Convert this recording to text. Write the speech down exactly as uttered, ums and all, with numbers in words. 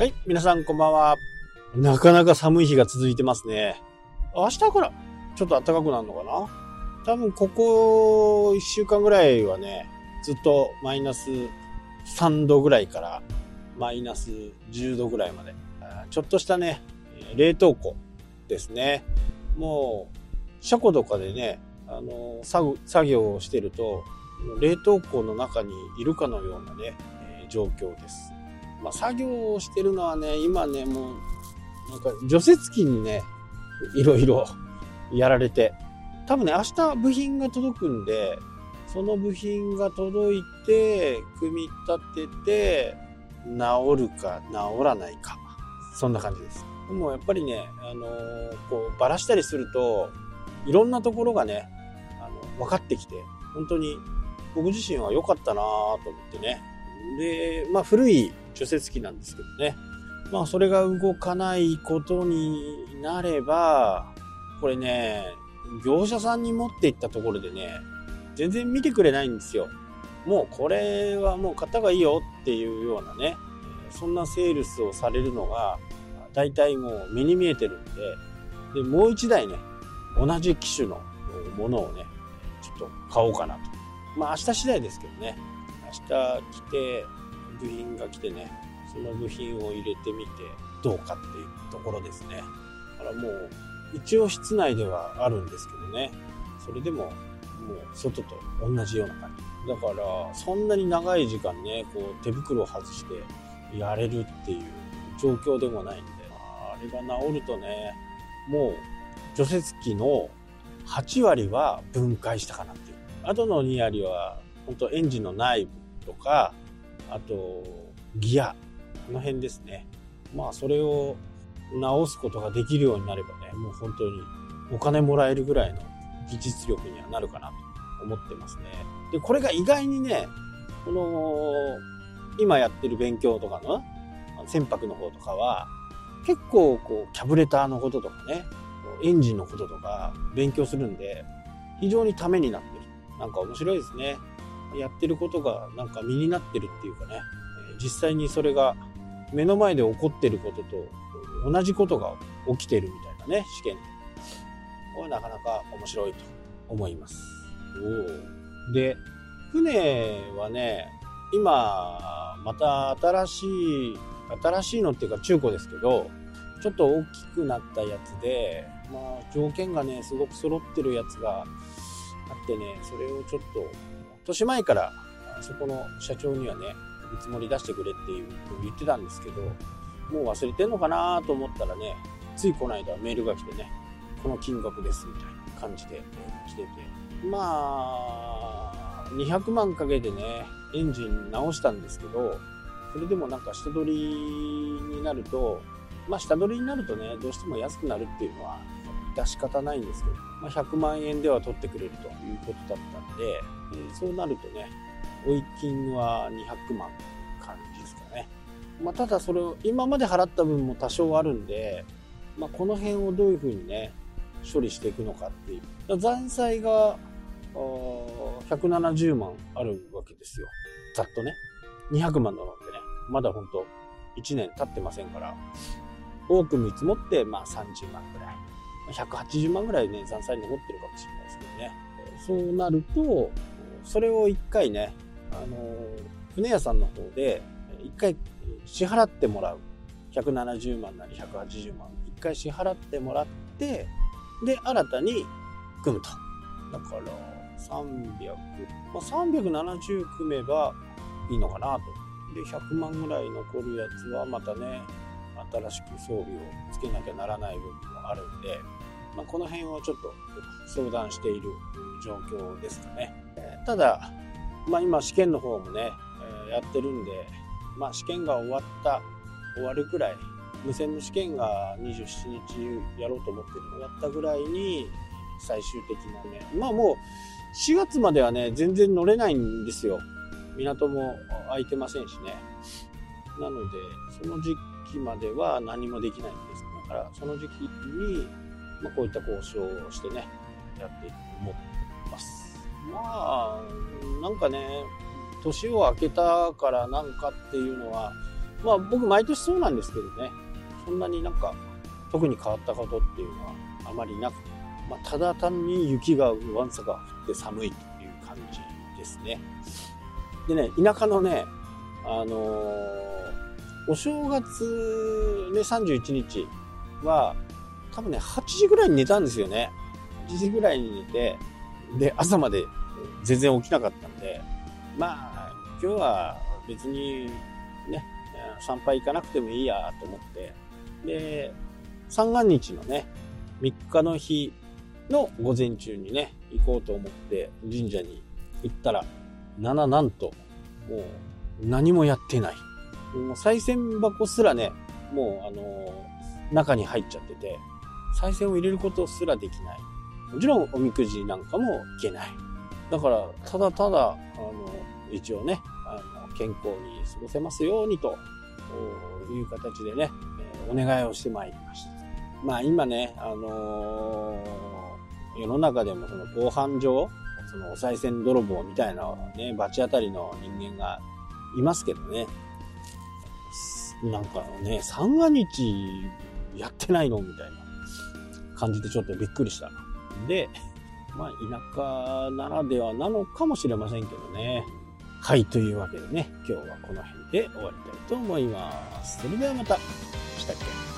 はい、皆さんこんばんは。なかなか寒い日が続いてますね。明日からちょっと暖かくなるのかな。多分ここいっしゅうかんぐらいはね、ずっとマイナスさんどぐらいからマイナスじゅうどぐらいまで、ちょっとしたね、冷凍庫ですね。もう車庫とかでね、あの作業をしてると冷凍庫の中にいるかのようなね、えー、状況です。まあ、作業をしてるのはね、今ね、もうなんか除雪機にね、いろいろやられて、多分ね、明日部品が届くんで、その部品が届いて組み立てて直るか直らないか、そんな感じです。でもやっぱりね、あのー、こうバラしたりするといろんなところがね、あの分かってきて、本当に僕自身は良かったなぁと思ってね。で、まあ古い除雪機なんですけどね、まあそれが動かないことになれば、これね、業者さんに持って行ったところでね、全然見てくれないんですよ。もうこれはもう買った方がいいよっていうようなね、そんなセールスをされるのが大体もう目に見えてるんで、でもう一台ね、同じ機種のものをね、ちょっと買おうかなと。まあ明日次第ですけどね、明日来て部品が来てね、その部品を入れてみてどうかっていうところですね。だからもう一応室内ではあるんですけどね、それでももう外と同じような感じだから、そんなに長い時間ね、こう手袋を外してやれるっていう状況でもないんで、あれが治るとね、もう除雪機のはちわりは分解したかなっていう。あとのにわりは本当エンジンの内部とか、あとギア、この辺ですね。まあそれを直すことができるようになればね、もう本当にお金もらえるぐらいの技術力にはなるかなと思ってますね。で、これが意外にね、この今やってる勉強とかの船舶の方とかは、結構こうキャブレターのこととかね、エンジンのこととか勉強するんで、非常にためになってる。なんか面白いですね。やってることがなんか身になってるっていうかね、実際にそれが目の前で起こってることと同じことが起きてるみたいなね、試験で。これなかなか面白いと思います。おで、船はね、今また新しい新しいのっていうか中古ですけど、ちょっと大きくなったやつで、まあ条件がね、すごく揃ってるやつがあってね、それをちょっと年前からそこの社長にはね、見積もり出してくれっていう言ってたんですけど、もう忘れてんのかなと思ったらね、ついこの間メールが来てね、この金額ですみたいな感じで来てて、まあにひゃくまんかけてね、エンジン直したんですけど、それでもなんか下取りになると、まあ下取りになるとね、どうしても安くなるっていうのは出し方ないんですけど、まあ、ひゃくまんえんでは取ってくれるということだったんで、うん、そうなるとね、追い金はにひゃくまんっていう感じですかね。まあ、ただそれを今まで払った分も多少あるんで、まあ、この辺をどういうふうにね、処理していくのかっていう。残債がひゃくななじゅうまんあるわけですよ。ざっとね、にひゃくまんなのでね、まだほんといちねん経ってませんから、多く見積もって、まあ、さんじゅうまんぐらい、ひゃくはちじゅうまんぐらいね、残債に残ってるかもしれないですけどね。そうなると、それを一回ね、あの船屋さんの方で一回支払ってもらう、ひゃくななじゅうまんなりひゃくはちじゅうまん一回支払ってもらって、で新たに組むと。だからさんびゃく、まあ、さんびゃくななじゅう組めばいいのかなと。でひゃくまんぐらい残るやつはまたね、新しく装備をつけなきゃならない部分もあるんで、まあ、この辺をちょっと相談している状況ですかね。ただ、まあ、今試験の方もね、やってるんで、まあ、試験が終わった終わるくらい、無線の試験がにじゅうしちにちやろうと思ってる、終わったぐらいに最終的なね、まあもうしがつまではね、全然乗れないんですよ。港も空いてませんしね。なのでその時期までは何もできないんです。だからその時期に、まあ、こういった交渉をしてね、やっていくと思ってます。まあなんかね、年を明けたからなんかっていうのはまあ僕毎年そうなんですけどね、そんなになんか特に変わったことっていうのはあまりなくて、まあ、ただ単に雪がわんさか降って寒いという感じですね。でね、田舎のね、あのー、お正月ね、さんじゅういちにちは多分ねはちじぐらいに寝たんですよね。はちじぐらいに寝て、で朝まで全然起きなかったんで、まあ今日は別にね参拝行かなくてもいいやと思って、で三が日のねみっかの日の午前中にね行こうと思って神社に行ったら、なななんともう何もやってない。もう賽銭箱すらね、もうあの中に入っちゃってて、賽銭を入れることすらできない。もちろんおみくじなんかも行けない。だからただただあの一応ねあの健康に過ごせますようにという形でね、えー、お願いをしてまいりました。まあ今ね、あのー、世の中でもその防犯上そのお賽銭泥棒みたいなね罰当たりの人間がいますけどね、なんかね三が日やってないのみたいな感じでちょっとびっくりした。でまあ田舎ならではなのかもしれませんけどね。はい、というわけでね、今日はこの辺で終わりたいと思います。それではまた。したっけ。